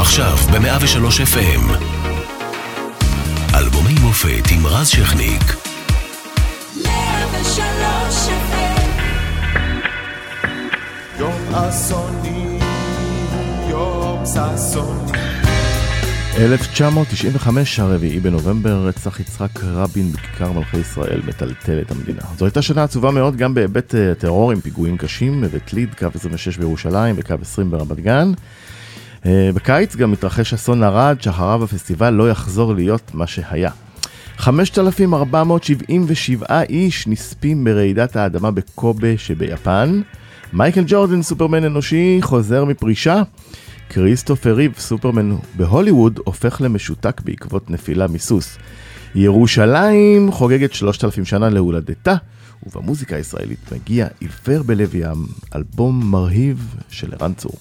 עכשיו ב-103 FM. אלבומי מופת עם רז שכניק. 103 FM. יום אסוני הוא יום ססוני. 1995, הרביעי בנובמבר, רצח יצחק רבין בכיכר מלכי ישראל מטלטל את המדינה. זו הייתה שנה עצובה מאוד גם בהיבט טרור עם פיגועים קשים, בבית ליד, קו 26 בירושלים וקו 20 ברמת גן. בקיץ גם מתרחש אסון ערד, שאחריו הפסטיבל לא יחזור להיות מה שהיה. 5,477 איש נספים ברעידת האדמה בקובה שביפן. מייקל ג'ורדן, סופרמן אנושי, חוזר מפרישה. כריסטופר ריב, סופרמן בהוליווד, הופך למשותק בעקבות נפילה מסוס. ירושלים חוגגת 3,000 שנה להולדתה, ובמוזיקה הישראלית מגיע עיוור בלח ים, אלבום מרהיב של רן צור.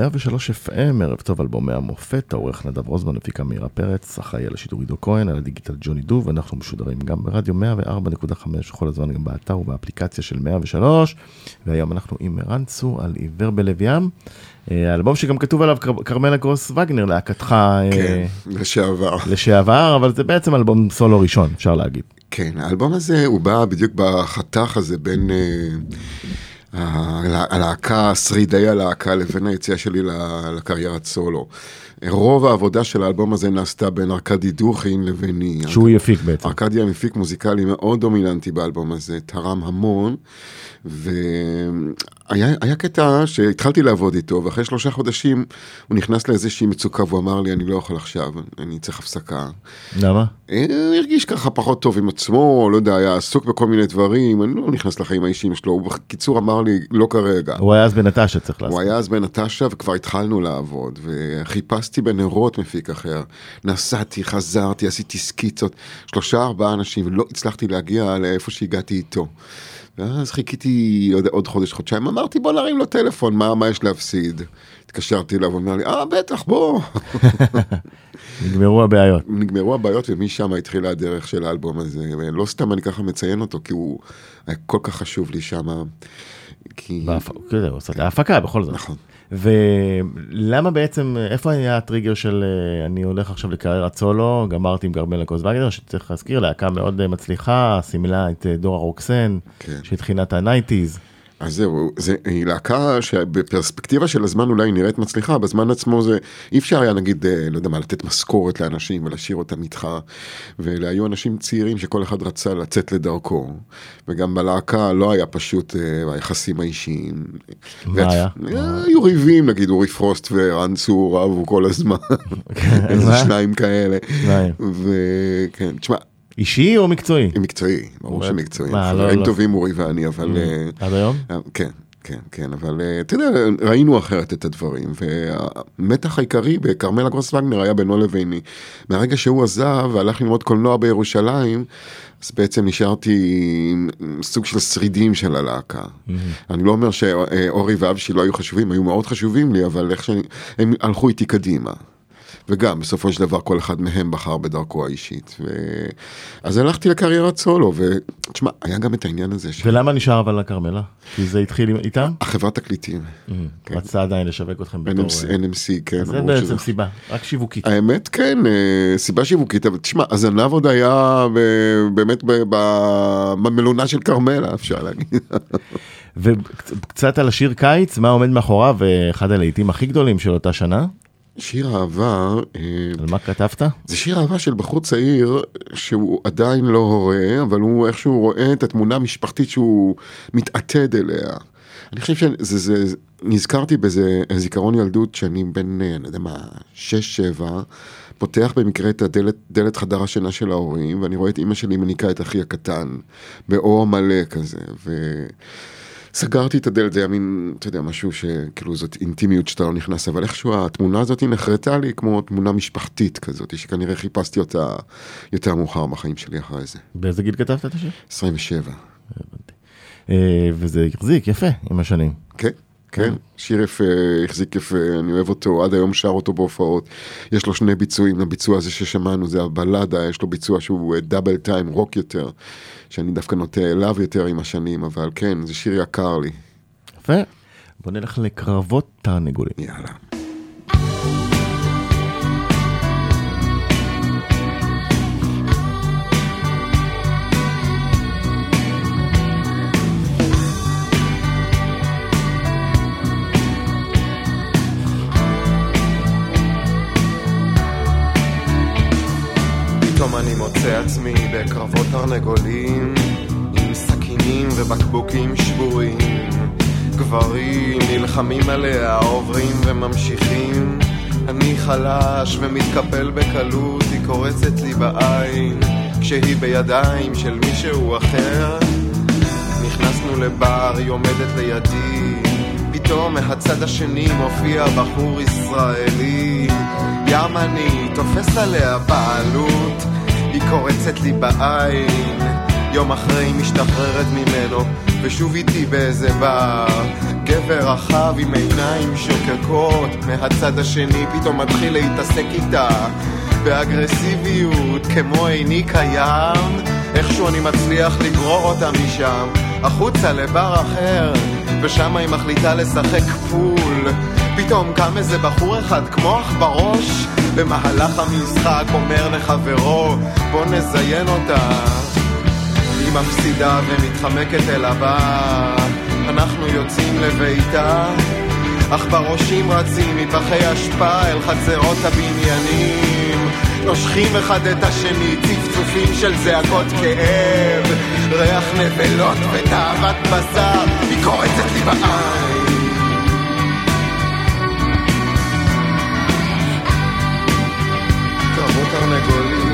103 FM, ערב טוב, אלבומי המופת, העורך נדב רוזמן, הפיקה מאירה פרץ, אחראי על השידור עידו כהן, על הדיגיטל ג'וני דוב, ואנחנו משודרים גם ברדיו 104.5, כל הזמן גם באתר ובאפליקציה של 103, והיום אנחנו עם רן צור על עיוור בלב ים, האלבום שגם כתוב עליו קרמלה גרוס וגנר, להקתך... כן, לשעבר. לשעבר, אבל זה בעצם אלבום סולו ראשון, אפשר להגיד. כן, האלבום הזה הוא בא בדיוק בחתך הזה בין... הלהקה, שרידי הלהקה, לבין היציאה שלי לקריירת סולו. רוב העבודה של האלבום הזה נעשתה בין ארקדי דוכין לביני. שהוא יפיק בעצם. ארקדי המפיק מוזיקלי מאוד דומיננטי באלבום הזה, תרם המון, והיה קטע שהתחלתי לעבוד איתו, ואחרי 3 חודשים הוא נכנס לאיזושהי מצוקה, והוא אמר לי, אני לא אוכל עכשיו, אני צריך הפסקה. למה? הוא הרגיש ככה פחות טוב עם עצמו, לא יודע, היה עסוק בכל מיני דברים, אני לא נכנס לחיים האישיים שלו, הוא בקיצור אמר לי, לא כרגע. הוא היה אז בנטשה, צריך לעשות. הוא היה אז בנטשה, וכבר התחלנו לעבוד, וחיפשתי בנרות מפיק אחר, נסעתי, חזרתי, עשיתי סקיצות, 3-4 אנשים, ולא הצלחתי להגיע לאיפה שהגעתי איתו. ואז חיכיתי עוד חודש, חודשיים, אמרתי, בוא נרים לו טלפון, מה יש להפסיד? התקשרתי אליו, ואומר לי, בטח, בוא. נגמרו הבעיות. נגמרו הבעיות, ומשם התחילה הדרך של האלבום הזה. לא סתם אני ככה מציין אותו, כי הוא כל כך חשוב לי שם. ההפקה בכל זאת. נכון. ולמה בעצם, איפה היה הטריגר של אני הולך עכשיו לקריירת סולו, גמרתי עם קרמלה גרוס וגנר, שצריך להזכיר, להקה מאוד מצליחה, סימלה את דורה רוקסן, שהתחילה את ה-90s. אז זהו, היא להקה שבפרספקטיבה של הזמן אולי נראית מצליחה, בזמן עצמו זה, אי אפשר היה נגיד, לא יודע מה, לתת משכורת לאנשים ולהשאיר אותם איתך, והיו אנשים צעירים שכל אחד רצה לצאת לדרכו, וגם בלהקה לא היה פשוט היחסים האישיים. מה היה? היו ריבים, נגיד, אורי פרוסט ורן צור רבו כל הזמן, איזה שניים כאלה. וכן, תשמע, אישי או מקצועי? מקצועי, ברור שמקצועי. הם טובים אורי ואני, אבל... עד היום? כן, כן, כן, אבל תדע, ראינו אחרת את הדברים, והמתח העיקרי בקרמלה גרוס וגנר היה בינו לביני. מהרגע שהוא עזב, הלך ללמוד קולנוע בירושלים, אז בעצם נשארתי סוג של שרידים של הלהקה. אני לא אומר שאורי ואב שלי לא היו חשובים, היו מאוד חשובים לי, אבל הם הלכו איתי קדימה. וגם, בסופו של דבר, כל אחד מהם בחר בדרכו האישית. אז הלכתי לקריירת סולו, ותשמע, היה גם את העניין הזה. ולמה נשאר אבל לקרמלה? כי זה התחיל איתם? החברת תקליטים. רצה עדיין לשווק אתכם בתור... NMC, כן. זה בעצם סיבה, רק שיווקית. האמת, כן, סיבה שיווקית, אבל תשמע, אז ענב עוד היה באמת במלונה של קרמלה, אפשר להגיד. וקצת על השיר קיץ, מה עומד מאחוריו, אחד הלהיטים הכי גדולים של אותה שנה? שיר אהבה... על מה כתבת? זה שיר אהבה של בחור צעיר שהוא עדיין לא הורה, אבל הוא איכשהו רואה את התמונה המשפחתית שהוא מתעתד אליה. אני חושב שזה... נזכרתי בזה זיכרון ילדות שאני בין, אני יודע מה, 6-7, פותח במקרה את הדלת חדר השינה של ההורים, ואני רואה את אמא שלי מניקה את אחי הקטן, באור מלא כזה, סגרתי את הדלת, זה היה מין, אתה יודע, משהו שכאילו זאת אינטימיות שאתה לא נכנס, אבל איכשהו התמונה הזאת נחרטה לי כמו תמונה משפחתית כזאת, שכנראה חיפשתי אותה יותר מאוחר בחיים שלי אחרי זה. באיזה גיל כתבת את השיר? 27. וזה החזיק יפה עם השנים. כן, כן, שיר יפה, החזיק יפה, אני אוהב אותו, עד היום שר אותו בהופעות, יש לו 2 ביצועים, הביצוע הזה ששמענו זה הבלדה, יש לו ביצוע שהוא דאבל טיים, רוק יותר, שאני דווקא נוטה אליו יותר עם השנים, אבל כן, זה שיר יקר לי. יפה, בוא נלך לקרבות תרנגולים. יאללה. פתאום אני מוצא עצמי בקרבות תרנגולים עם סכינים ובקבוקים שבורים גברים נלחמים עליה, עוברים וממשיכים אני חלש ומתקפל בקלות היא קורצת לי בעין כשהיא בידיים של מישהו אחר נכנסנו לבר, היא עומדת לידי פתאום מהצד השני מופיע בחור ישראלי ימני תופס עליה בעלות היא קורצת לי בעין יום אחרי משתחררת ממנו ושוב איתי באיזה בר גבר רחב עם עיניים שוקקות מהצד השני פתאום מתחיל להתעסק איתה באגרסיביות כמו איני קיים. איכשהו אני מצליח לגרור אותה משם החוצה לבר אחר, ושם היא מחליטה לשחק פול. פתאום קם איזה בחור אחד כמו אח בראש, במהלך המשחק אומר לחברו בוא נזיין אותה. היא מפסידה ומתחמקת אל הבא, אנחנו יוצאים לביתה, אך בראשים רצים מפחי אשפה אל חצרות הבניינים, נושכים אחד את השני, צפצופים של זעקות כאב, ריח נבלות ותאוות בשר, היא קורצת לי בעין. קרבות תרנגולים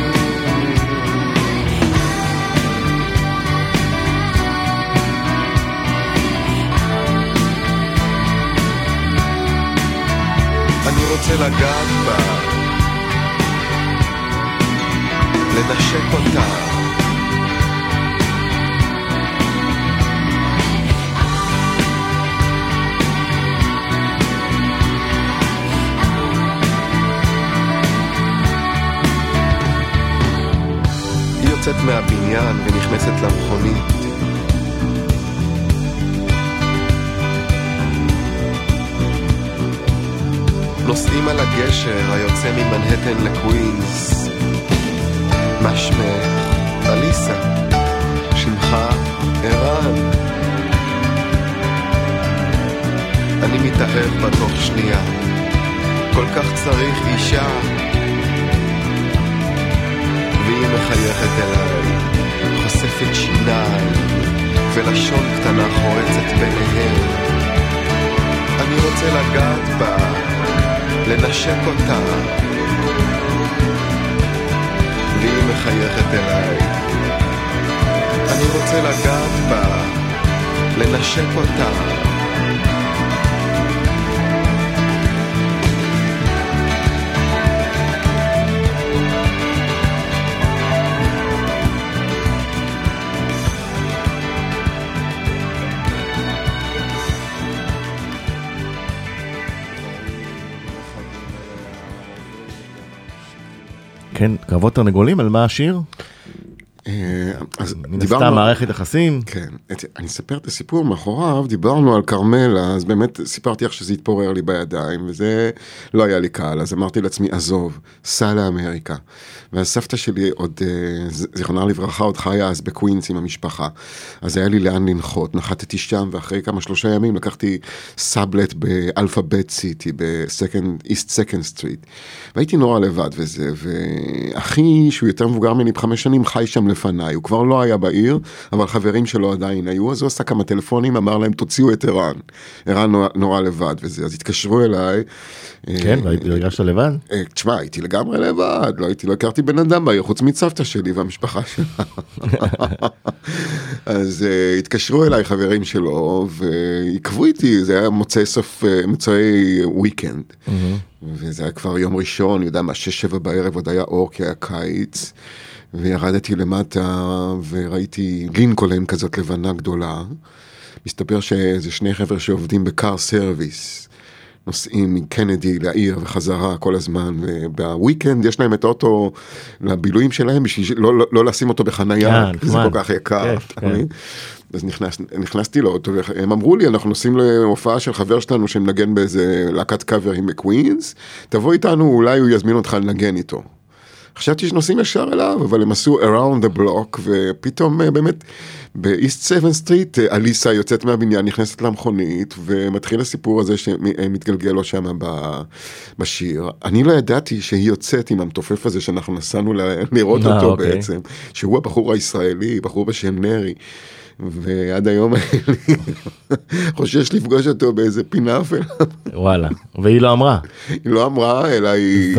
רוצה לגעת בה, לנשק אותה, היא יוצאת מהבניין ונכנסת למכונית. נוסעים על הגשר היוצא ממנהטן לקווינס. מה שמך? אליסה. שמך? ערן. אני מתאהב בתוך שנייה, כל כך צריך אישה, והיא מחייכת אליי, חושפת שיניים ולשון קטנה חורצת ביניהם. אני רוצה לגעת בה, לנשק אותה, והיא מחייכת אליי. אני רוצה לגעת בה, לנשק אותה. כן, קרבות תרנגולים, על מה השיר? דיברנו על מערכת יחסים. כן, אני אספר את הסיפור מאחוריו, דיברנו על קרמלה, אז באמת סיפרתי איך שזה התפורר לי בידיים, וזה לא היה לי קל, אז אמרתי לעצמי, עזוב, סע לאמריקה. והסבתא שלי עוד, זיכרונה לברכה, עוד חיה אז בקווינס עם המשפחה, אז היה לי לאן לנחות, נחתתי שם, ואחרי כמה 3 ימים לקחתי סאבלט באלפאבית סיטי, ב-East Second Street, והייתי נורא לבד וזה, ואחי, שהוא יותר מבוגר ממני ב5 שנים, חי שם לפניי, הוא כבר לא היה בעיר, אבל חברים שלו עדיין היו, אז הוא עשה כמה טלפונים, אמר להם, תוציאו את ערן. ערן נורא לבד וזה, אז התקשרו אליי. כן, הרגשת לבד? תשמע, הייתי לגמרי לבד, לא הכרתי בן אדם בעיר, חוץ מצוותא שלי והמשפחה שלה. אז התקשרו אליי חברים שלו, ועקבו איתי, זה היה מוצאי וויקנד. וזה היה כבר יום ראשון, יודע מה, 6-7 בערב, עוד היה אור, כי היה קיץ. וירדתי למטה וראיתי גינקולן כזאת לבנה גדולה. מסתבר שזה 2 חבר'ה שעובדים בקאר סרוויס, נוסעים מקנדי לעיר וחזרה כל הזמן, ובוויקנד יש להם את האוטו לבילויים שלהם, בשביל לא לשים אותו בחנייה, כי זה כל כך יקר. אז נכנסתי לאוטו, והם אמרו לי, אנחנו נוסעים להופעה של חבר שלנו, שמנגן באיזה להקת קאבר עם מקווינס, תבוא איתנו, אולי הוא יזמין אותך לנגן איתו. חשבתי שנוסעים ישר אליו, אבל הם עשו around the block, ופתאום באמת באיסט 7th Street, אליסה יוצאת מהבניין, נכנסת למכונית, ומתחיל הסיפור הזה שמתגלגל לו שם בשיר. אני לא ידעתי שהיא יוצאת עם המתופף הזה, שאנחנו נסענו לראות אותו בעצם, שהוא הבחור הישראלי, בחור בשם נרי, ועד היום האלה חושש לפגוש אותו באיזה פינה אפלה. וואלה, והיא לא אמרה. היא לא אמרה, אלא היא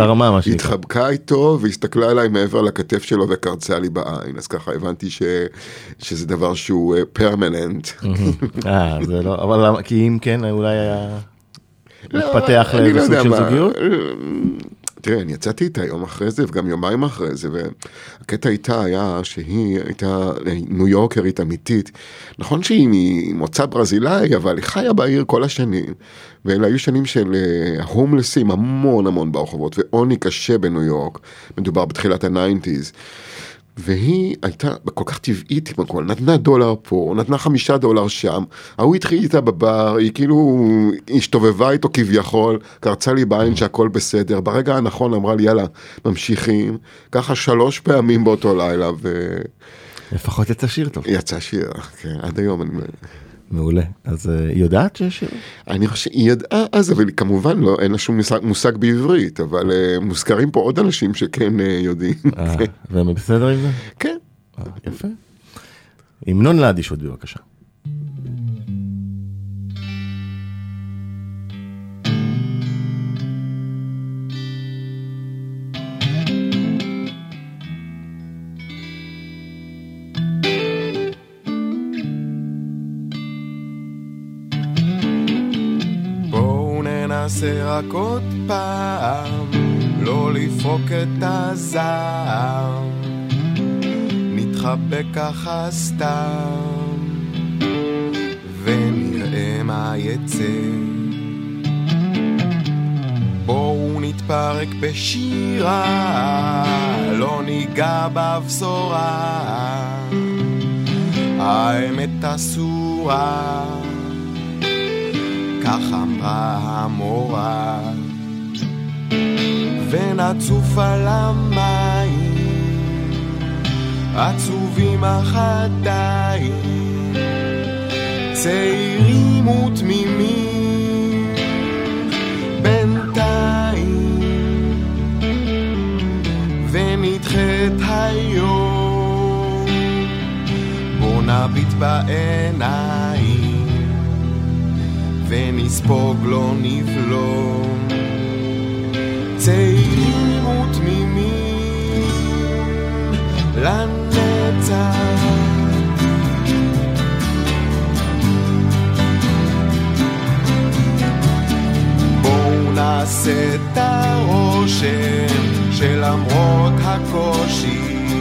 התחבקה איתו והסתכלה עליי מעבר לכתף שלו וקרצה לי בעין. אז ככה הבנתי שזה דבר שהוא פרמננט. זה לא, אבל כי אם כן, אולי היה מתפתח לסוג של זוגיות? תראה, אני יצאתי איתה יום אחרי זה, וגם יומיים אחרי זה, והקטע איתה היה שהיא הייתה ניו יורקרית אמיתית. נכון שהיא מוצא ברזילאי, אבל היא חיה בעיר כל השנים, ואלה היו שנים של הומלסים המון המון ברחובות, ועוני קשה בניו יורק, מדובר בתחילת ה-90s, והיא הייתה כל כך טבעית עם הכל, נתנה דולר פה, נתנה $5 שם, ההוא התחיל איתה בבר, היא כאילו השתובבה איתו כביכול, קרצה לי בעין שהכל בסדר, ברגע הנכון אמרה לי יאללה, ממשיכים, ככה 3 פעמים באותו לילה, ו... לפחות יצא שיר טוב. יצא שיר, כן, עד היום אני... מעולה, אז היא יודעת שיש שיר? אני חושב, היא ידעה אז, אבל כמובן לא, אין לה שום מושג בעברית, אבל מוזכרים פה עוד אנשים שכן יודעים. והם בסדר עם זה? כן. יפה. המנון לאדישות בבקשה. נעשה רק עוד פעם, לא לפרוק את הזעם, נתחבק ככה סתם, ונראה מה יצא. בואו נתפרק בשירה, לא ניגע בבשורה, האמת אסורה. כך אמרה המורה, ונצוף על המים, עצובים החדיים, צעירים ותמימים, בינתיים, ונדחה את היום, בוא נביט בעיניים. ונספוג לא נבלום, צעירים ותמימים לנצח. בואו נעשה את הרושם שלמרות הקושי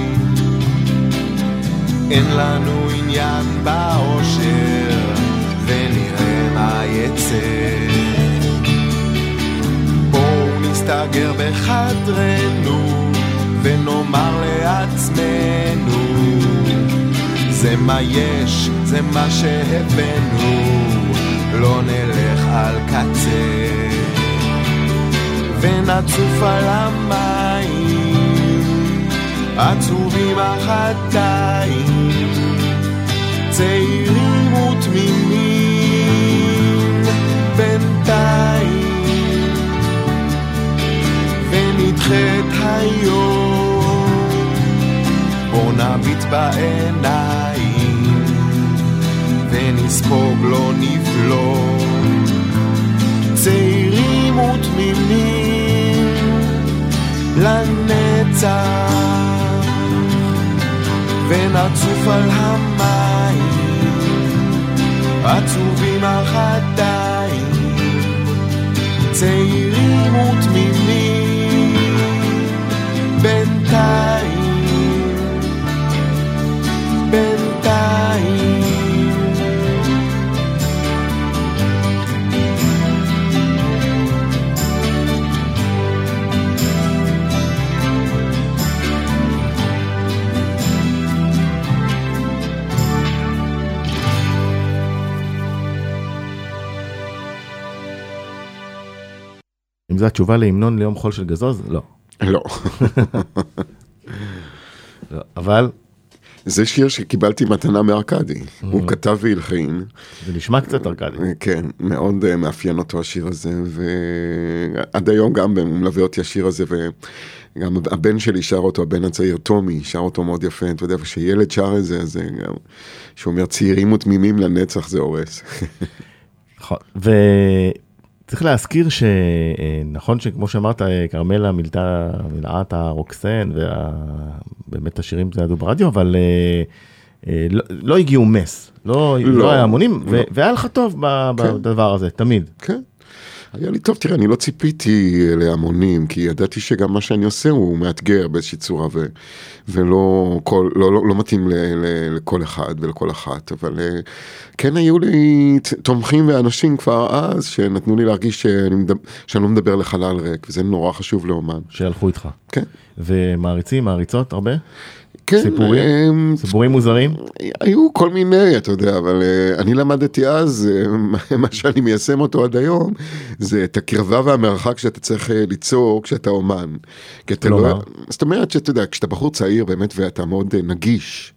אין לנו עניין באושר, ונראה מה יצא. בואו נסתגר בחדרנו ונאמר לעצמנו, זה מה יש, זה מה שהבנו, לא נלך על קצה. ונצוף על המים, עצובים החדיים, צעירים ותמימים בינתיים, ונדחה את היום, בוא נביט בעיניים, ונספוג לא נבלום, צעירים ותמימים לנצח. ונצוף על המים, עצובים החדיים, צעירים ותמימים בינתיים, בינתיים. אם זו התשובה להמנון ליום חול של גזוז? לא. לא. אבל... זה שיר שקיבלתי מתנה מארקדי. הוא כתב והלחין. זה נשמע קצת ארקדי. כן, מאוד מאפיין אותו השיר הזה, ועד היום גם מלווה אותי השיר הזה, וגם הבן שלי שר אותו, הבן הצעיר תומי, שר אותו מאוד יפה, אתה יודע, כשילד שר את זה, זה גם... שאומר, צעירים ותמימים לנצח זה הורס. נכון, ו... צריך להזכיר שנכון שכמו שאמרת, קרמלה מילאה את הרוקסן, ובאמת השירים זה ידעו ברדיו, אבל לא הגיעו מס, לא היה המונים, והיה לך טוב בדבר הזה, תמיד. כן. היה לי טוב, תראה, אני לא ציפיתי להמונים, כי ידעתי שגם מה שאני עושה הוא מאתגר באיזושהי צורה, ולא כל, לא מתאים לכל אחד ולכל אחת, אבל כן היו לי תומכים ואנשים כבר אז, שנתנו לי להרגיש שאני לא מדבר לחלל ריק, וזה נורא חשוב לאומן. שהלכו איתך. כן. ומעריצים, מעריצות הרבה? כן, סיפורים מוזרים? היו כל מיני, אתה יודע, אבל אני למדתי אז, מה שאני מיישם אותו עד היום, זה את הקרבה והמרחק שאתה צריך ליצור כשאתה אומן. זאת אומרת שאתה יודע, כשאתה בחור צעיר באמת ואתה מאוד נגיש,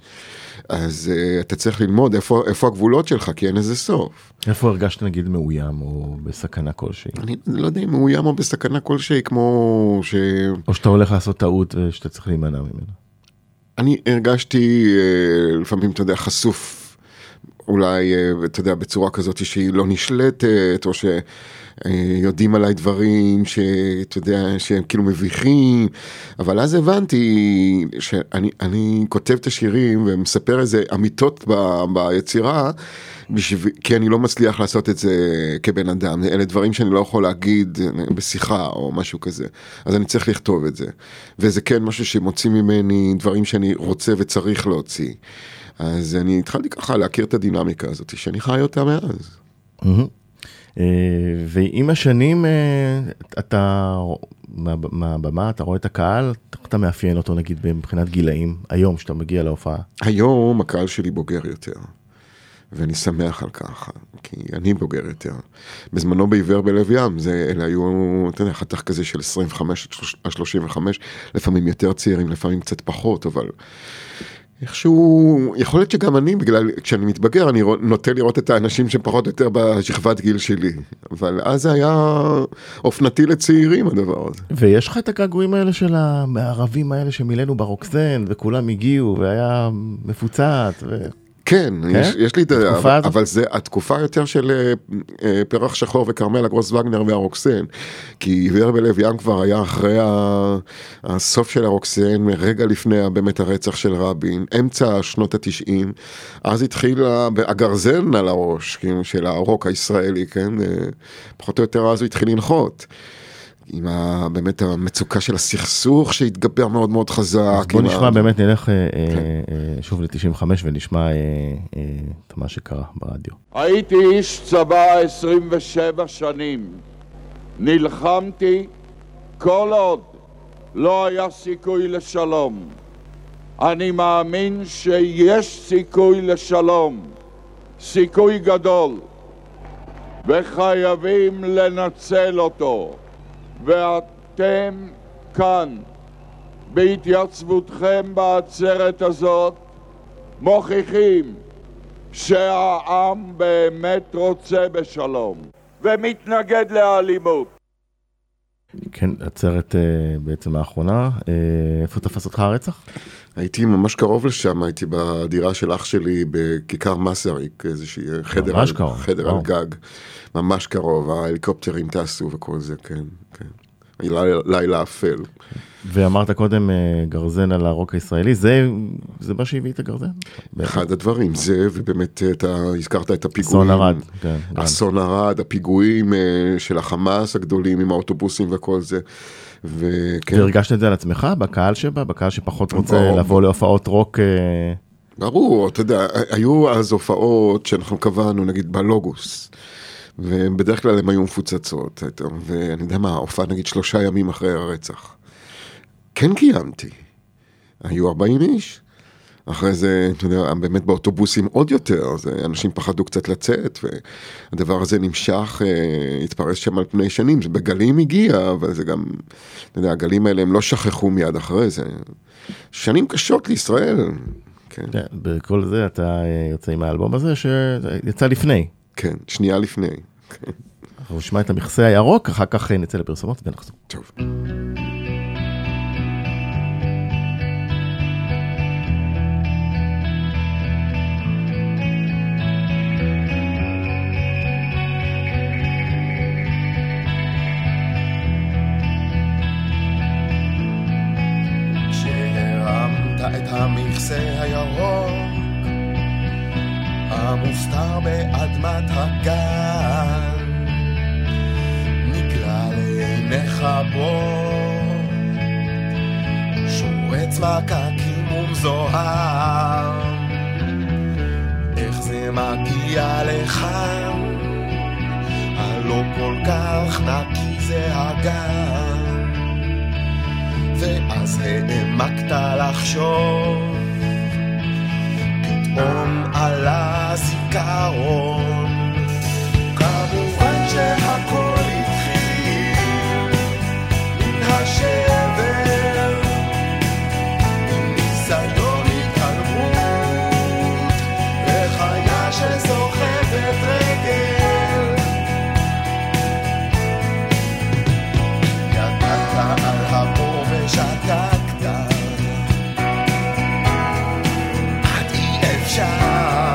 אז אתה צריך ללמוד איפה הגבולות שלך, כי אין איזה סוף. איפה הרגשת נגיד מאוים או בסכנה כלשהי? אני לא יודע אם מאוים או בסכנה כלשהי, כמו ש... או שאתה הולך לעשות טעות שאתה צריך להימנע ממנו. אני הרגשתי לפעמים, אתה יודע, חשוף, אולי, אתה יודע, בצורה כזאת שהיא לא נשלטת, או שיודעים עליי דברים שאתה יודע, שהם כאילו מביכים, אבל אז הבנתי שאני כותב את השירים ומספר איזה אמיתות ביצירה, כי אני לא מצליח לעשות את זה כבן אדם, אלה דברים שאני לא יכול להגיד בשיחה או משהו כזה, אז אני צריך לכתוב את זה, וזה כן משהו שמוציא ממני דברים שאני רוצה וצריך להוציא, אז אני התחלתי ככה להכיר את הדינמיקה הזאת, שאני חי אותה מאז. ועם השנים, אתה, מהבמה, אתה רואה את הקהל, אתה מאפיין אותו נגיד מבחינת גילאים, היום שאתה מגיע להופעה? היום הקהל שלי בוגר יותר. ואני שמח על כך, כי אני בוגר יותר. בזמנו בעיוור בלב ים, אלה היו, אתה יודע, חתך כזה של 25-35, לפעמים יותר צעירים, לפעמים קצת פחות, אבל איכשהו, יכול להיות שגם אני, בגלל, כשאני מתבגר, אני נוטה לראות את האנשים שפחות יותר בשכבת גיל שלי, אבל אז היה אופנתי לצעירים הדבר הזה. ויש לך את הגעגועים האלה של הערבים האלה שמילאנו ברוקסן, וכולם הגיעו, והיה מפוצעת, כן, יש לי את זה, אבל זה התקופה יותר של פרח שחור וקרמלה, גרוס וגנר והרוקסן, כי עיוור בלב ים כבר היה אחרי הסוף של הרוקסן, רגע לפני באמת הרצח של רבין, אמצע שנות ה-90, אז התחילה הגרזן על הראש, של הרוק הישראלי, כן, פחות או יותר אז הוא התחיל לנחות. עם באמת המצוקה של הסכסוך שהתגבר מאוד מאוד חזק. בוא נשמע, באמת נלך שוב ל-95 ונשמע את מה שקרה ברדיו. הייתי איש צבא 27 שנים. נלחמתי כל עוד לא היה סיכוי לשלום. אני מאמין שיש סיכוי לשלום. סיכוי גדול. וחייבים לנצל אותו. ואתם כאן, בהתייצבותכם בעצרת הזאת, מוכיחים שהעם באמת רוצה בשלום ומתנגד לאלימות. כן, עצרת בעצם האחרונה. איפה תפס אותך הרצח? הייתי ממש קרוב לשם, הייתי בדירה של אח שלי בכיכר מסריק, איזושהי חדר על גג, ממש קרוב, ההליקופטרים טסו וכל זה, כן, כן. לילה אפל. ואמרת קודם גרזן על הרוק הישראלי, זה מה שהביא את הגרזן? אחד הדברים, זה, ובאמת הזכרת את הפיגועים. אסון ערד, הפיגועים של החמאס הגדולים עם האוטובוסים וכל זה. והרגשת את זה על עצמך, בקהל שבה, בקהל שפחות רוצה לבוא להופעות רוק? ברור, אתה יודע, היו אז הופעות שאנחנו קבענו, נגיד, בלוגוס. ובדרך כלל הם היו מפוצצות, ואני יודע מה, הופעה נגיד 3 ימים אחרי הרצח. כן קיימתי, היו 40 איש, אחרי זה, אתה יודע, באמת באוטובוסים עוד יותר, זה, אנשים פחדו קצת לצאת, והדבר הזה נמשך, התפרס שם על פני שנים, זה בגלים הגיע, אבל זה גם, אתה יודע, הגלים האלה הם לא שכחו מיד אחרי זה. שנים קשות לישראל. כן. בכל זה אתה יוצא עם האלבום הזה שיצא לפני. כן, שנייה לפני. אנחנו נשמע את המכסה הירוק, אחר כך נצא לפרסומות ונחזור. טוב. כשהרמת את המכסה הירוק המוסתר באדמת הגן נחבור שורץ מקקים ומזוהר איך זה מגיע לך הלא כל כך נקי זה הגר ואז העמקת לחשוב פתאום עלה זיכרון כמובן שהכל התחיל מן השבר עם ניסיון התעלמות וחיה שסוחבת רגל ידעת על הבור ושתקת עד אי אפשר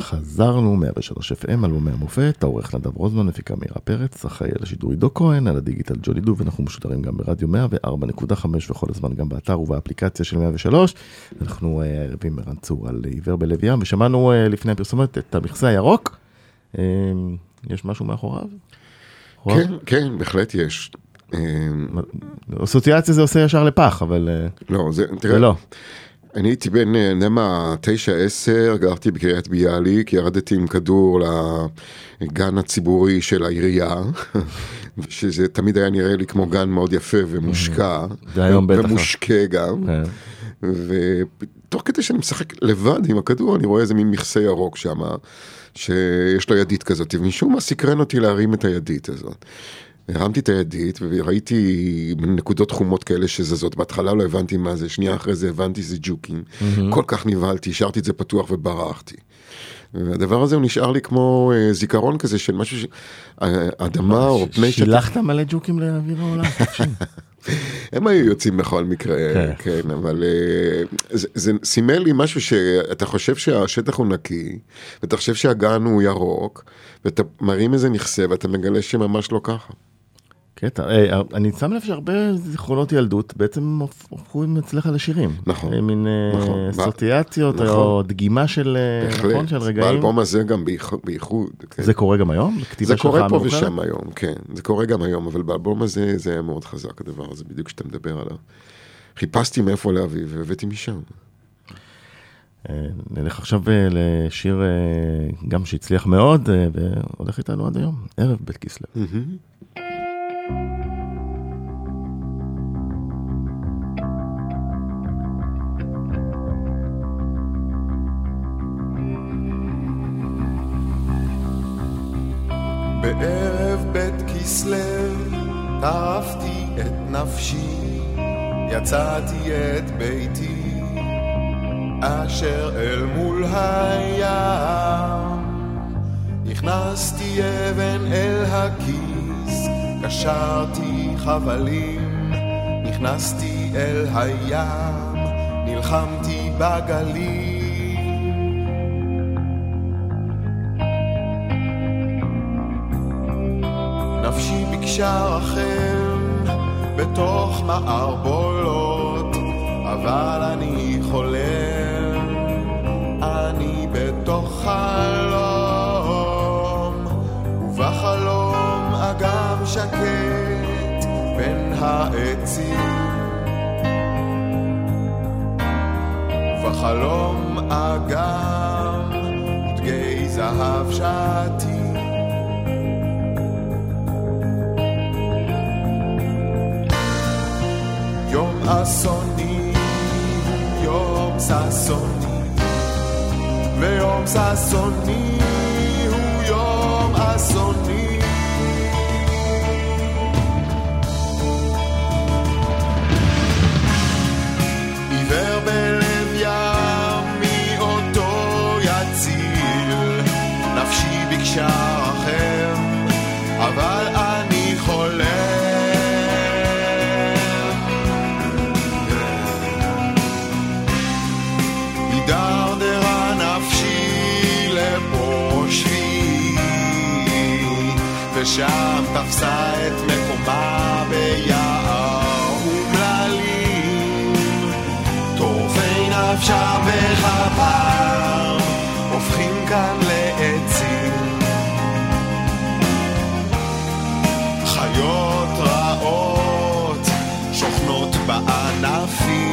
חזרנו 103 FM, אלבומי המופת, העורך נדב רוזמן, מפיקה מירה פרץ, אחראי על השידור עידו כהן, על הדיגיטל ג'ולי דו, ואנחנו משודרים גם ברדיו 104.5 וכל הזמן גם באתר ובאפליקציה של 103. אנחנו ערבים רן צור על עיוור בלב ים, ושמענו לפני הפרסומת את המכסה הירוק. יש משהו מאחוריו? כן, כן, בהחלט יש. אסוציאציה זה עושה ישר לפח, אבל... לא, זה לא. אני הייתי בן 9-10, גרתי בקריית ביאליק, ירדתי עם כדור לגן הציבורי של העירייה, שזה תמיד היה נראה לי כמו גן מאוד יפה ומושקע, ומושקע גם, ותוך כדי שאני משחק לבד עם הכדור, אני רואה איזה מין מכסה ירוק שם, שיש לו ידית כזאת, ומשום מה סקרן אותי להרים את הידית הזאת. הרמתי את הידית וראיתי נקודות חומות כאלה שזזות. בהתחלה לא הבנתי מה זה, שנייה אחרי זה הבנתי זה ג'וקים. כל כך נבהלתי, השארתי את זה פתוח וברחתי. והדבר הזה הוא נשאר לי כמו זיכרון כזה של משהו אדמה או פני... שילחת מלא ג'וקים לאוויר העולם. הם היו יוצאים בכל מקרה, כן, אבל זה סימל לי משהו שאתה חושב שהשטח הוא נקי, ואתה חושב שהגן הוא ירוק, ואתה מרים איזה נכסה, ואתה מגלה שממש לא ככה. קטע. אני שם לב שהרבה זיכרונות ילדות בעצם הופכו אצלך לשירים. נכון. מין אסוציאציות או דגימה של רגעים. באלבום הזה גם בייחוד. זה קורה גם היום? זה קורה פה ושם היום, כן. זה קורה גם היום, אבל באלבום הזה זה היה מאוד חזק הדבר הזה, בדיוק שאתה מדבר עליו. חיפשתי מאיפה להביא והבאתי משם. נלך עכשיו לשיר גם שהצליח מאוד, והולך איתנו עד היום, ערב בית כסלו. בערב בית כסלו טרפתי את נפשי, יצאתי את ביתי אשר אל מול הים, נכנסתי אבן אל הכיס, קשרתי חבלים, נכנסתי אל הים, נלחמתי בגלים. נפשי ביקשה רחם בתוך מערבולות, אבל אני חולם, אני בתוך חלום, ובחלום אגם שקט בין העצים, ובחלום אגם דגי זהב שעתי. יום אסוני, יום ססוני, ויום ססוני הוא יום אסוני. עיוור בלב ים, מי אותו יציל? נפשי ביקשה רחם, אבל אני חולם, דרדרה נפשי לבור שבי, ושם תפסה את מקומה ביער ומללים. טורפי נפשה וחפר הופכים כאן לעצים, חיות רעות שוכנות בענפים.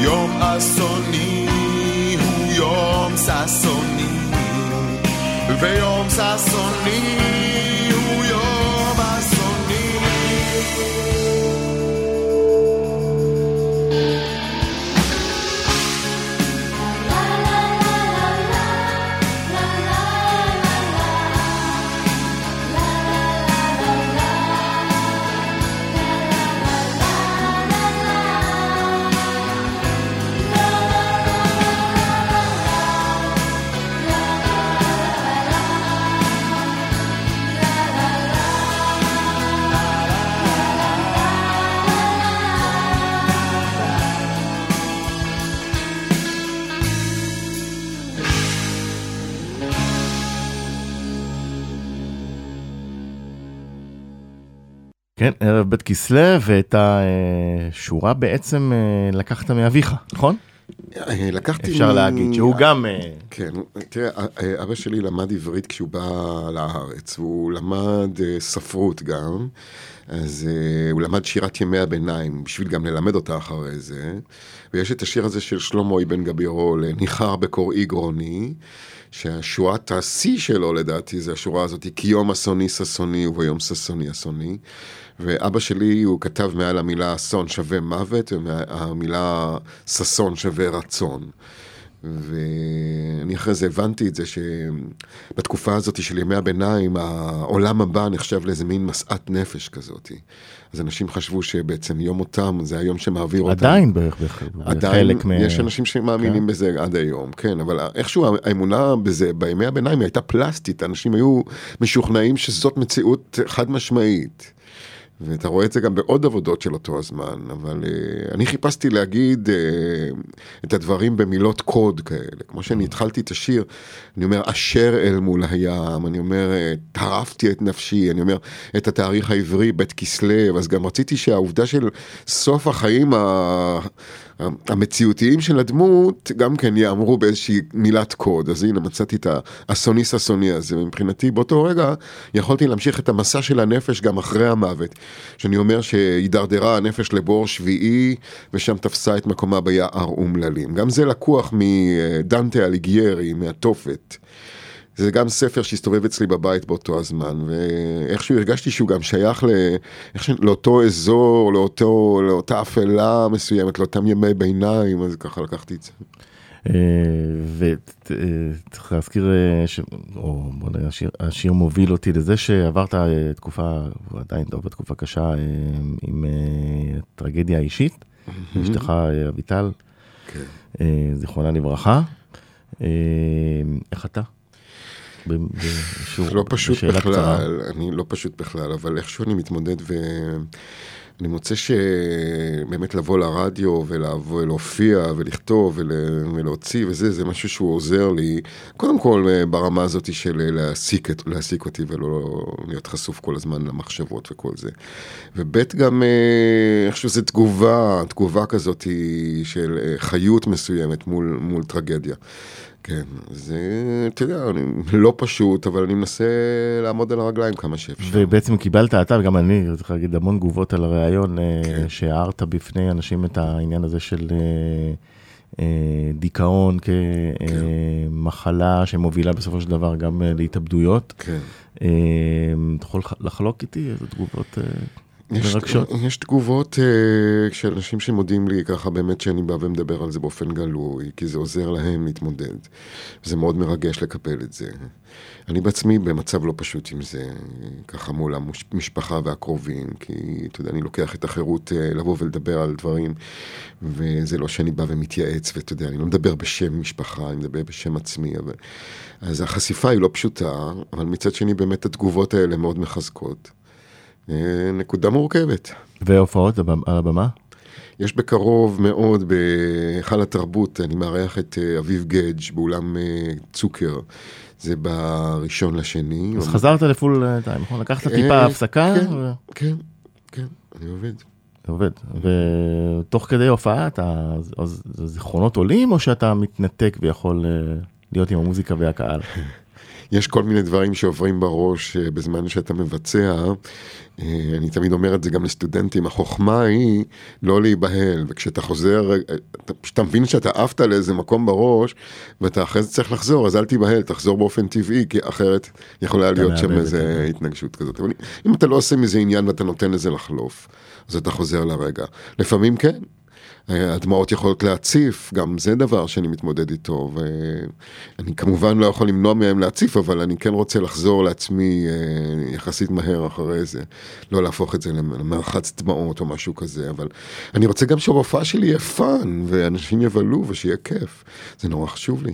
יום אסוני הוא יום ססוני, ויום ססוני הוא יום אסוני. כן, ערב בית כסלו, ואת השורה בעצם לקחת מאביך, נכון? לקחתי... אפשר להגיד שהוא גם... כן, תראה, אבא שלי למד עברית כשהוא בא לארץ, והוא למד ספרות גם, אז הוא למד שירת ימי הביניים, בשביל גם ללמד אותה אחרי זה, ויש את השיר הזה של שלמה אבן גבירול, ניחר בקוראי גרוני, שהשורת השיא שלו לדעתי זה השורה הזאת, כי יום אסוני ססוני וביום ססוני אסוני, ואבא שלי הוא כתב מעל המילה אסון שווה מוות, והמילה ססון שווה רצון. ואני אחרי זה הבנתי את זה שבתקופה הזאת של ימי הביניים, העולם הבא נחשב לאיזה מין מסעת נפש כזאת. אז אנשים חשבו שבעצם יום אותם, זה היום שמעביר אותם. עדיין בחלק מה... יש אנשים שמאמינים בזה עד היום, כן, אבל איכשהו האמונה בזה, בימי הביניים, היא הייתה פלסטית, אנשים היו משוכנעים שזאת מציאות חד משמעית. ואתה רואה את זה גם בעוד עבודות של אותו הזמן, אבל אני חיפשתי להגיד את הדברים במילות קוד כאלה, כמו שאני התחלתי את השיר, אני אומר אשר אל מול הים, אני אומר טרפתי את נפשי, אני אומר את התאריך העברי בית כסלו, אז גם רציתי שהעובדה של סוף החיים המציאותיים של הדמות, גם כן יאמרו באיזושהי מילת קוד, אז הנה מצאתי את האסוני ססוני הזה, ומבחינתי באותו רגע יכולתי להמשיך את המסע של הנפש גם אחרי המוות, שאני אומר שהידרדרה הנפש לבור שביעי, ושם תפסה את מקומה ביער ומללים. גם זה לקוח מדנטה אליגיירי, מהתופת. זה גם ספר שהסתובב אצלי בבית באותו הזמן, ואיכשהו הרגשתי שהוא גם שייך לאותו אזור, לאותה אפלה מסוימת, לאותם ימי ביניים, אז ככה לקחתי את זה. וצריך להזכיר, או בוא נראה, השיר מוביל אותי לזה שעברת תקופה, עדיין טוב, בתקופה קשה עם טרגדיה אישית, אשתך אביטל, זיכרונה לברכה. איך אתה? לא פשוט בכלל, אני לא פשוט בכלל, אבל איכשהו אני מתמודד ואני מוצא שבאמת לבוא לרדיו ולהופיע ולכתוב ולהוציא וזה, זה משהו שהוא עוזר לי, קודם כל ברמה הזאת של להעסיק אותי ולא להיות חשוף כל הזמן למחשבות וכל זה, ובית גם איכשהו זה תגובה כזאת של חיות מסוימת מול טרגדיה. כן, זה, אתה יודע, לא פשוט, אבל אני מנסה לעמוד על הרגליים כמה שאפשר. ובעצם קיבלת אתה, וגם אני, צריך להגיד, המון תגובות על הרעיון, שהערת בפני אנשים את העניין הזה של דיכאון כמחלה שמובילה בסופו של דבר גם להתאבדויות. כן. אתה יכול לחלוק איתי איזה תגובות? יש תגובות של אנשים שמודיעים לי ככה באמת שאני בא ומדבר על זה באופן גלוי, כי זה עוזר להם להתמודד. זה מאוד מרגש לקבל את זה. אני בעצמי במצב לא פשוט עם זה, ככה מול המשפחה והקרובים, כי אתה יודע, אני לוקח את החירות לבוא ולדבר על דברים, וזה לא שאני בא ומתייעץ, ואתה יודע, אני לא מדבר בשם משפחה, אני מדבר בשם עצמי, אבל... אז החשיפה היא לא פשוטה, אבל מצד שני באמת התגובות האלה מאוד מחזקות. נקודה מורכבת. והופעות על הבמה? יש בקרוב מאוד בהיכל התרבות, אני מארח את אביב גדג' באולם צוקר, זה ב1 לפברואר. אז חזרת לפול טיים, נכון? לקחת טיפה הפסקה? כן, כן, אני עובד. עובד, ותוך כדי הופעה, זיכרונות עולים או שאתה מתנתק ויכול להיות עם המוזיקה והקהל? יש כל מיני דברים שעוברים בראש בזמן שאתה מבצע, אני תמיד אומר את זה גם לסטודנטים, החוכמה היא לא להיבהל, וכשאתה חוזר, כשאתה מבין שאתה עפת לאיזה מקום בראש, ואתה אחרי זה צריך לחזור, אז אל תיבהל, תחזור באופן טבעי, כי אחרת יכולה להיות שם איזו התנגשות כזאת. אבל אם אתה לא עושה מזה עניין ואתה נותן לזה לחלוף, אז אתה חוזר לרגע. לפעמים כן. הדמעות יכולות להציף, גם זה דבר שאני מתמודד איתו, ואני כמובן לא יכול למנוע מהם להציף, אבל אני כן רוצה לחזור לעצמי יחסית מהר אחרי זה, לא להפוך את זה למרחץ דמעות או משהו כזה, אבל אני רוצה גם שהרופאה שלי יהיה פן, ואנשים יבלו ושיהיה כיף, זה נורא חשוב לי.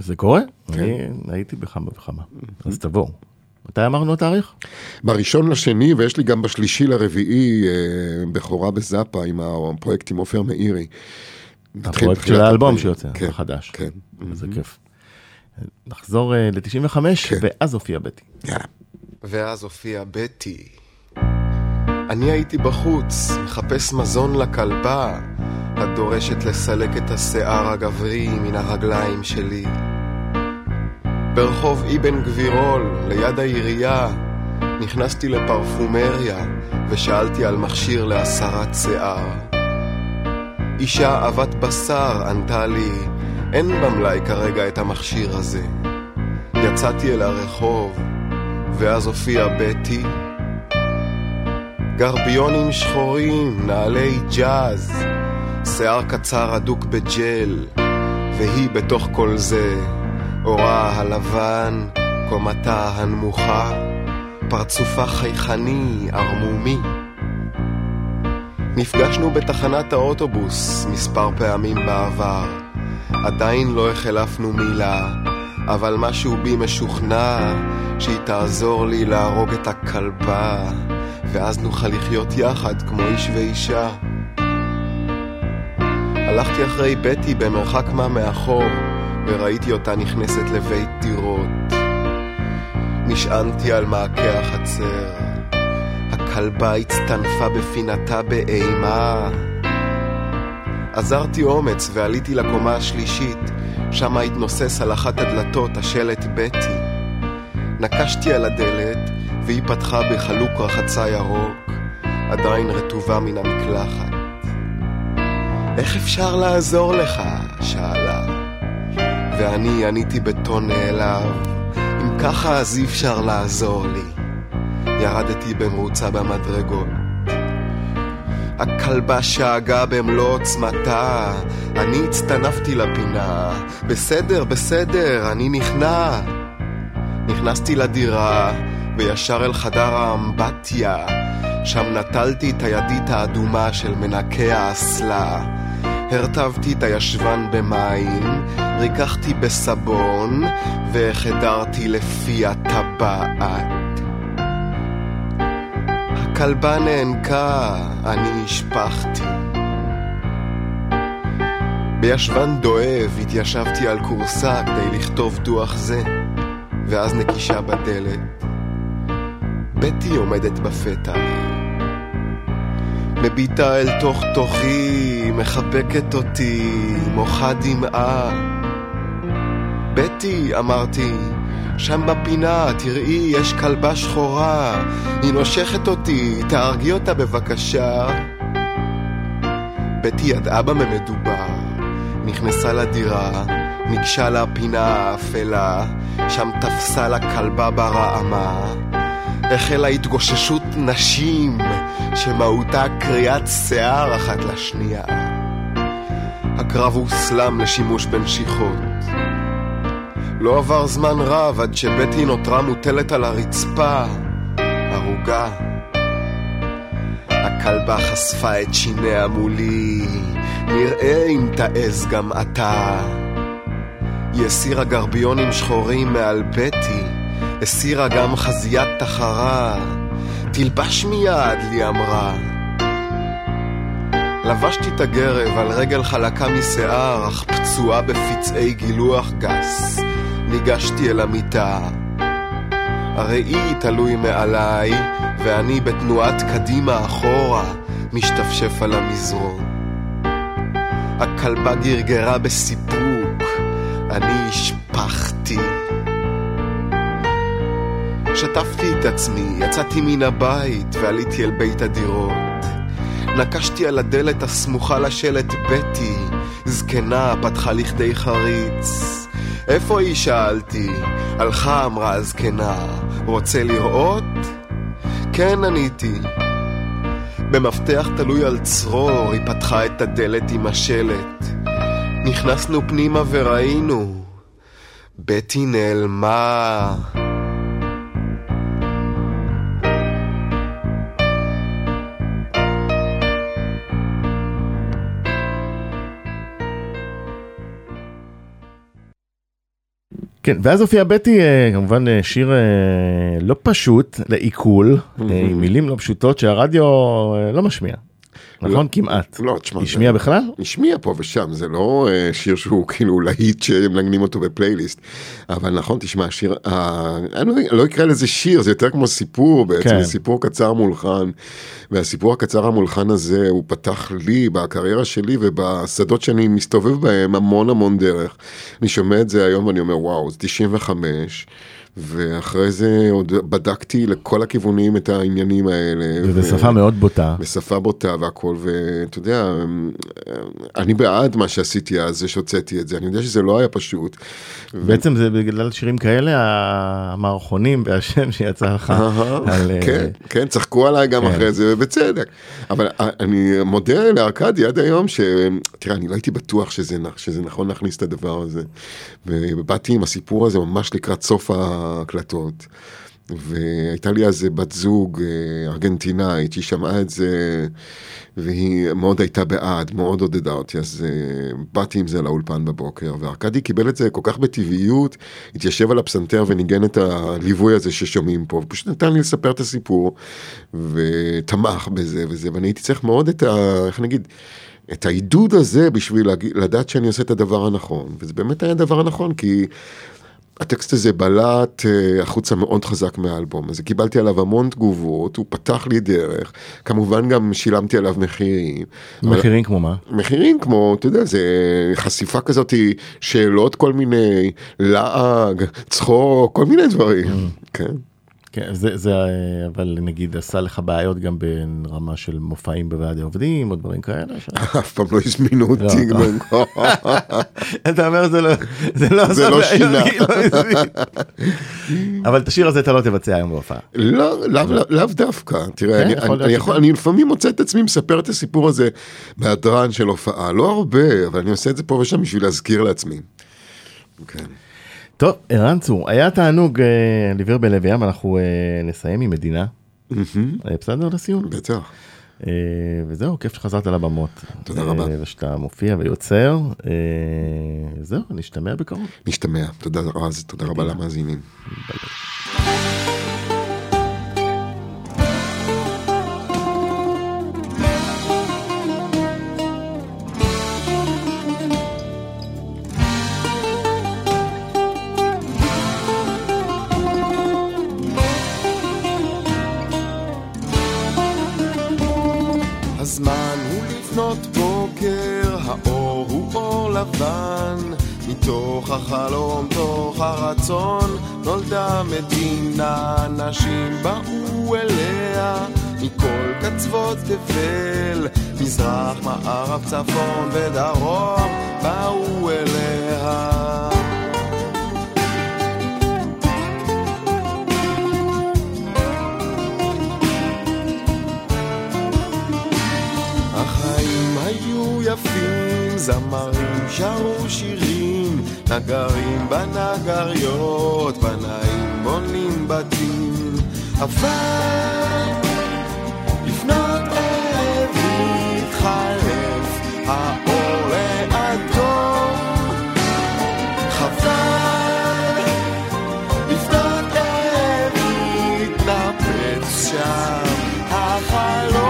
זה קורה? כן. אני הייתי בחמה וחמה, אז תבואו. מתי אמרנו התאריך? ב1 לפברואר, ויש לי גם ב3 באפריל, בחורה בזאפה, עם הפרויקט עם עופר מאירי. הפרויקט של האלבום שיוצא, החדש. כן. זה כיף. נחזור ל-95, ואז הופיע בטי. יאללה. ואז הופיע בטי. אני הייתי בחוץ, מחפש מזון לכלבה, הדורשת לסלק את השיער הגברי מן הרגליים שלי. ברחוב איבן גבירול, ליד העירייה, נכנסתי לפרפומריה ושאלתי על מכשיר להסרת שיער. אישה אהבת בשר ענתה לי, אין במלאי כרגע את המכשיר הזה. יצאתי אל הרחוב, ואז הופיע בטי. גרביונים שחורים, נעלי ג'אז, שיער קצר עדוק בג'ל, והיא בתוך כל זה. אורה הלבן, קומתה הנמוכה, פרצופה חייכני, ארמומי. נפגשנו בתחנת האוטובוס מספר פעמים בעבר. עדיין לא החלפנו מילה, אבל משהו בי משוכנע שהיא תעזור לי להרוג את הכלבה ואז נוכל לחיות יחד כמו איש ואישה. הלכתי אחרי בטי במרחק מה מאחור, וראיתי אותה נכנסת לבית דירות. נשענתי על מעקי החצר, הכלבה הצטנפה בפינתה באימה. עזרתי אומץ ועליתי לקומה השלישית, שמה התנוסס על אחת הדלתות השלט בטי. נקשתי על הדלת והיא פתחה בחלוק רחצה ירוק, עדיין רטובה מן המקלחת. איך אפשר לעזור לך? שאלה. ואני עניתי בטון נעלב, אם ככה אז אי אפשר לעזור לי. ירדתי במרוצה במדרגות. הכלבה שעגה במלוא עוצמתה, אני הצטנפתי לפינה. בסדר, בסדר, אני נכנע. נכנסתי לדירה וישר אל חדר האמבטיה, שם נטלתי את הידית האדומה של מנקי האסלה. הרטבתי את הישבן במים, ריקחתי בסבון והחדרתי לפי הטבעת. הכלבה נענקה, אני השפחתי. בישבן דואב התיישבתי על קורסה כדי לכתוב דוח זה, ואז נקישה בדלת. בטי עומדת בפתח, מביטה אל תוך תוכי, מחבקת אותי, מוחה דמעה. בטי, אמרתי, שם בפינה, תראי, יש כלבה שחורה, היא נושכת אותי, תארגי אותה בבקשה. בטי ידעה במה מדובר, נכנסה לדירה, ניגשה לפינה האפלה, שם תפסה לכלבה ברעמה. החלה התגוששות נשים שמהותה קריאת שיער אחת לשנייה. הקרב הוסלם לשימוש בנשיכות. לא עבר זמן רב עד שבטי נותרה מוטלת על הרצפה, הרוגה. הכלבה חשפה את שיניה מולי, נראה אם תעז גם אתה. היא הסירה גרביונים שחורים מעל בטי, הסירה גם חזיית תחרה. תלבש מיד, לי אמרה. לבשתי את הגרב על רגל חלקה משיער, אך פצועה בפצעי גילוח גס. ניגשתי אל המיטה, הראי תלוי מעליי, ואני בתנועת קדימה אחורה משתפשף על המזרון. הכלבה גרגרה בסיפוק, אני השפחתי. שטפתי את עצמי, יצאתי מן הבית ועליתי אל בית הדירות. נקשתי על הדלת הסמוכה לשלט בטי, זקנה פתחה לכדי חריץ. איפה היא? שאלתי. הלכה, אמרה הזקנה, רוצה לראות? כן, עניתי. במפתח תלוי על צרור היא פתחה את הדלת עם השלט. נכנסנו פנימה וראינו, בטי נעלמה. כן, ואז הופיעה בטי, כמובן שיר לא פשוט, לעיכול, עם מילים לא פשוטות שהרדיו לא משמיע. נכון? כמעט. לא, תשמע. השמיע בכלל? השמיע פה ושם, זה לא שיר שהוא כאילו להיט שמנגנים אותו בפלייליסט, אבל נכון, תשמע, השיר, לא יקרא לזה שיר, זה יותר כמו סיפור בעצם, סיפור קצר מולחן, והסיפור הקצר המולחן הזה הוא פתח לי בקריירה שלי ובשדות שאני מסתובב בהם המון המון דרך. אני שומע את זה היום ואני אומר, וואו, זה 95, ואחרי זה עוד בדקתי לכל הכיוונים את העניינים האלה. ובשפה מאוד בוטה. בשפה בוטה והכל, ואתה יודע, אני בעד מה שעשיתי אז, זה שהוצאתי את זה, אני יודע שזה לא היה פשוט. בעצם זה בגלל שירים כאלה, המערכונים והשם שיצא לך. כן, צחקו עליי גם אחרי זה, ובצדק. אבל אני מודה לארקדי עד היום, שתראה, אני לא הייתי בטוח שזה נכון להכניס את הדבר הזה. ובאתי עם הסיפור הזה ממש לקראת סוף הקלטות, והייתה לי אז בת זוג ארגנטינאית, היא שמעה את זה, והיא מאוד הייתה בעד, מאוד עודדה אותי, אז באתי עם זה לאולפן בבוקר, וארקדי קיבל את זה כל כך בטבעיות, התיישב על הפסנתר וניגן את הליווי הזה ששומעים פה, ופשוט נתן לי לספר את הסיפור, ותמך בזה וזה, ואני הייתי צריך מאוד את ה... איך נגיד... את העידוד הזה בשביל לדעת שאני עושה את הדבר הנכון, וזה באמת היה הדבר הנכון, כי הטקסט הזה בלט החוצה מאוד חזק מהאלבום, אז קיבלתי עליו המון תגובות, הוא פתח לי דרך, כמובן גם שילמתי עליו מחירים. מחירים כמו מה? מחירים כמו, אתה יודע, זה חשיפה כזאת, שאלות כל מיני, לעג, צחוק, כל מיני דברים, כן. כן, זה אבל נגיד עשה לך בעיות גם בין רמה של מופעים בוועדי עובדים או דברים כאלה. אף פעם לא הזמינו אותי. אתה אומר זה לא שינה. אבל את השיר הזה אתה לא תבצע היום בהופעה. לאו דווקא. תראה, אני לפעמים מוצא את עצמי מספר את הסיפור הזה בהדרן של הופעה. לא הרבה, אבל אני עושה את זה פה ושם בשביל להזכיר לעצמי. כן. טוב, רן צור, היה תענוג לעיוור בלח ים, אנחנו נסיים עם מדינה. בסדר לסיום? בטח. וזהו, כיף שחזרת על הבמות. תודה רבה. ושאתה מופיע ויוצר. זהו, נשתמע בקרוב. נשתמע, תודה רז, תודה רבה למאזינים. ביי. מתוך החלום, תוך הרצון נולדה מדינה, אנשים באו אליה מכל קצוות תבל, מזרח, מערב, צפון ודרום באו אליה. החיים היו יפים, זמרים שרו שירים, נגרים בנגריות, בנאים בונים בתים, אבל לפנות ערב התחלף האור לאדום, חבל לפנות ערב התנפץ שם החלום.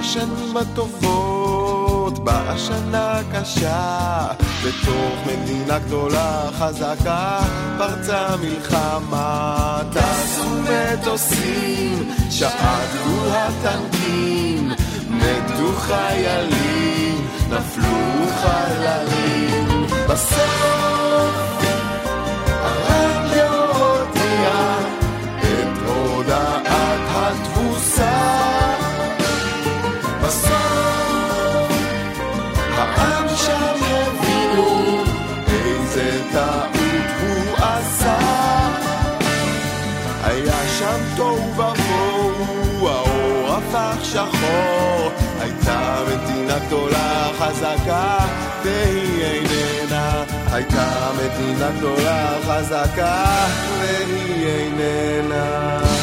השנים הטובות, באה שנה קשה, בתוך מדינה גדולה חזקה פרצה מלחמה, טסו מטוסים, שעדו הטנקים, מתו חיילים, נפלו חללים, בסוף הרדיו הודיע את הודעת התבוסה, בסוף העם שם הבינו איזה טעות הוא עשה, היה שם תוהו ובוהו, האור הפך שחור, הייתה מדינה גדולה חזקה והיא איננה, הייתה מדינה גדולה חזקה והיא איננה.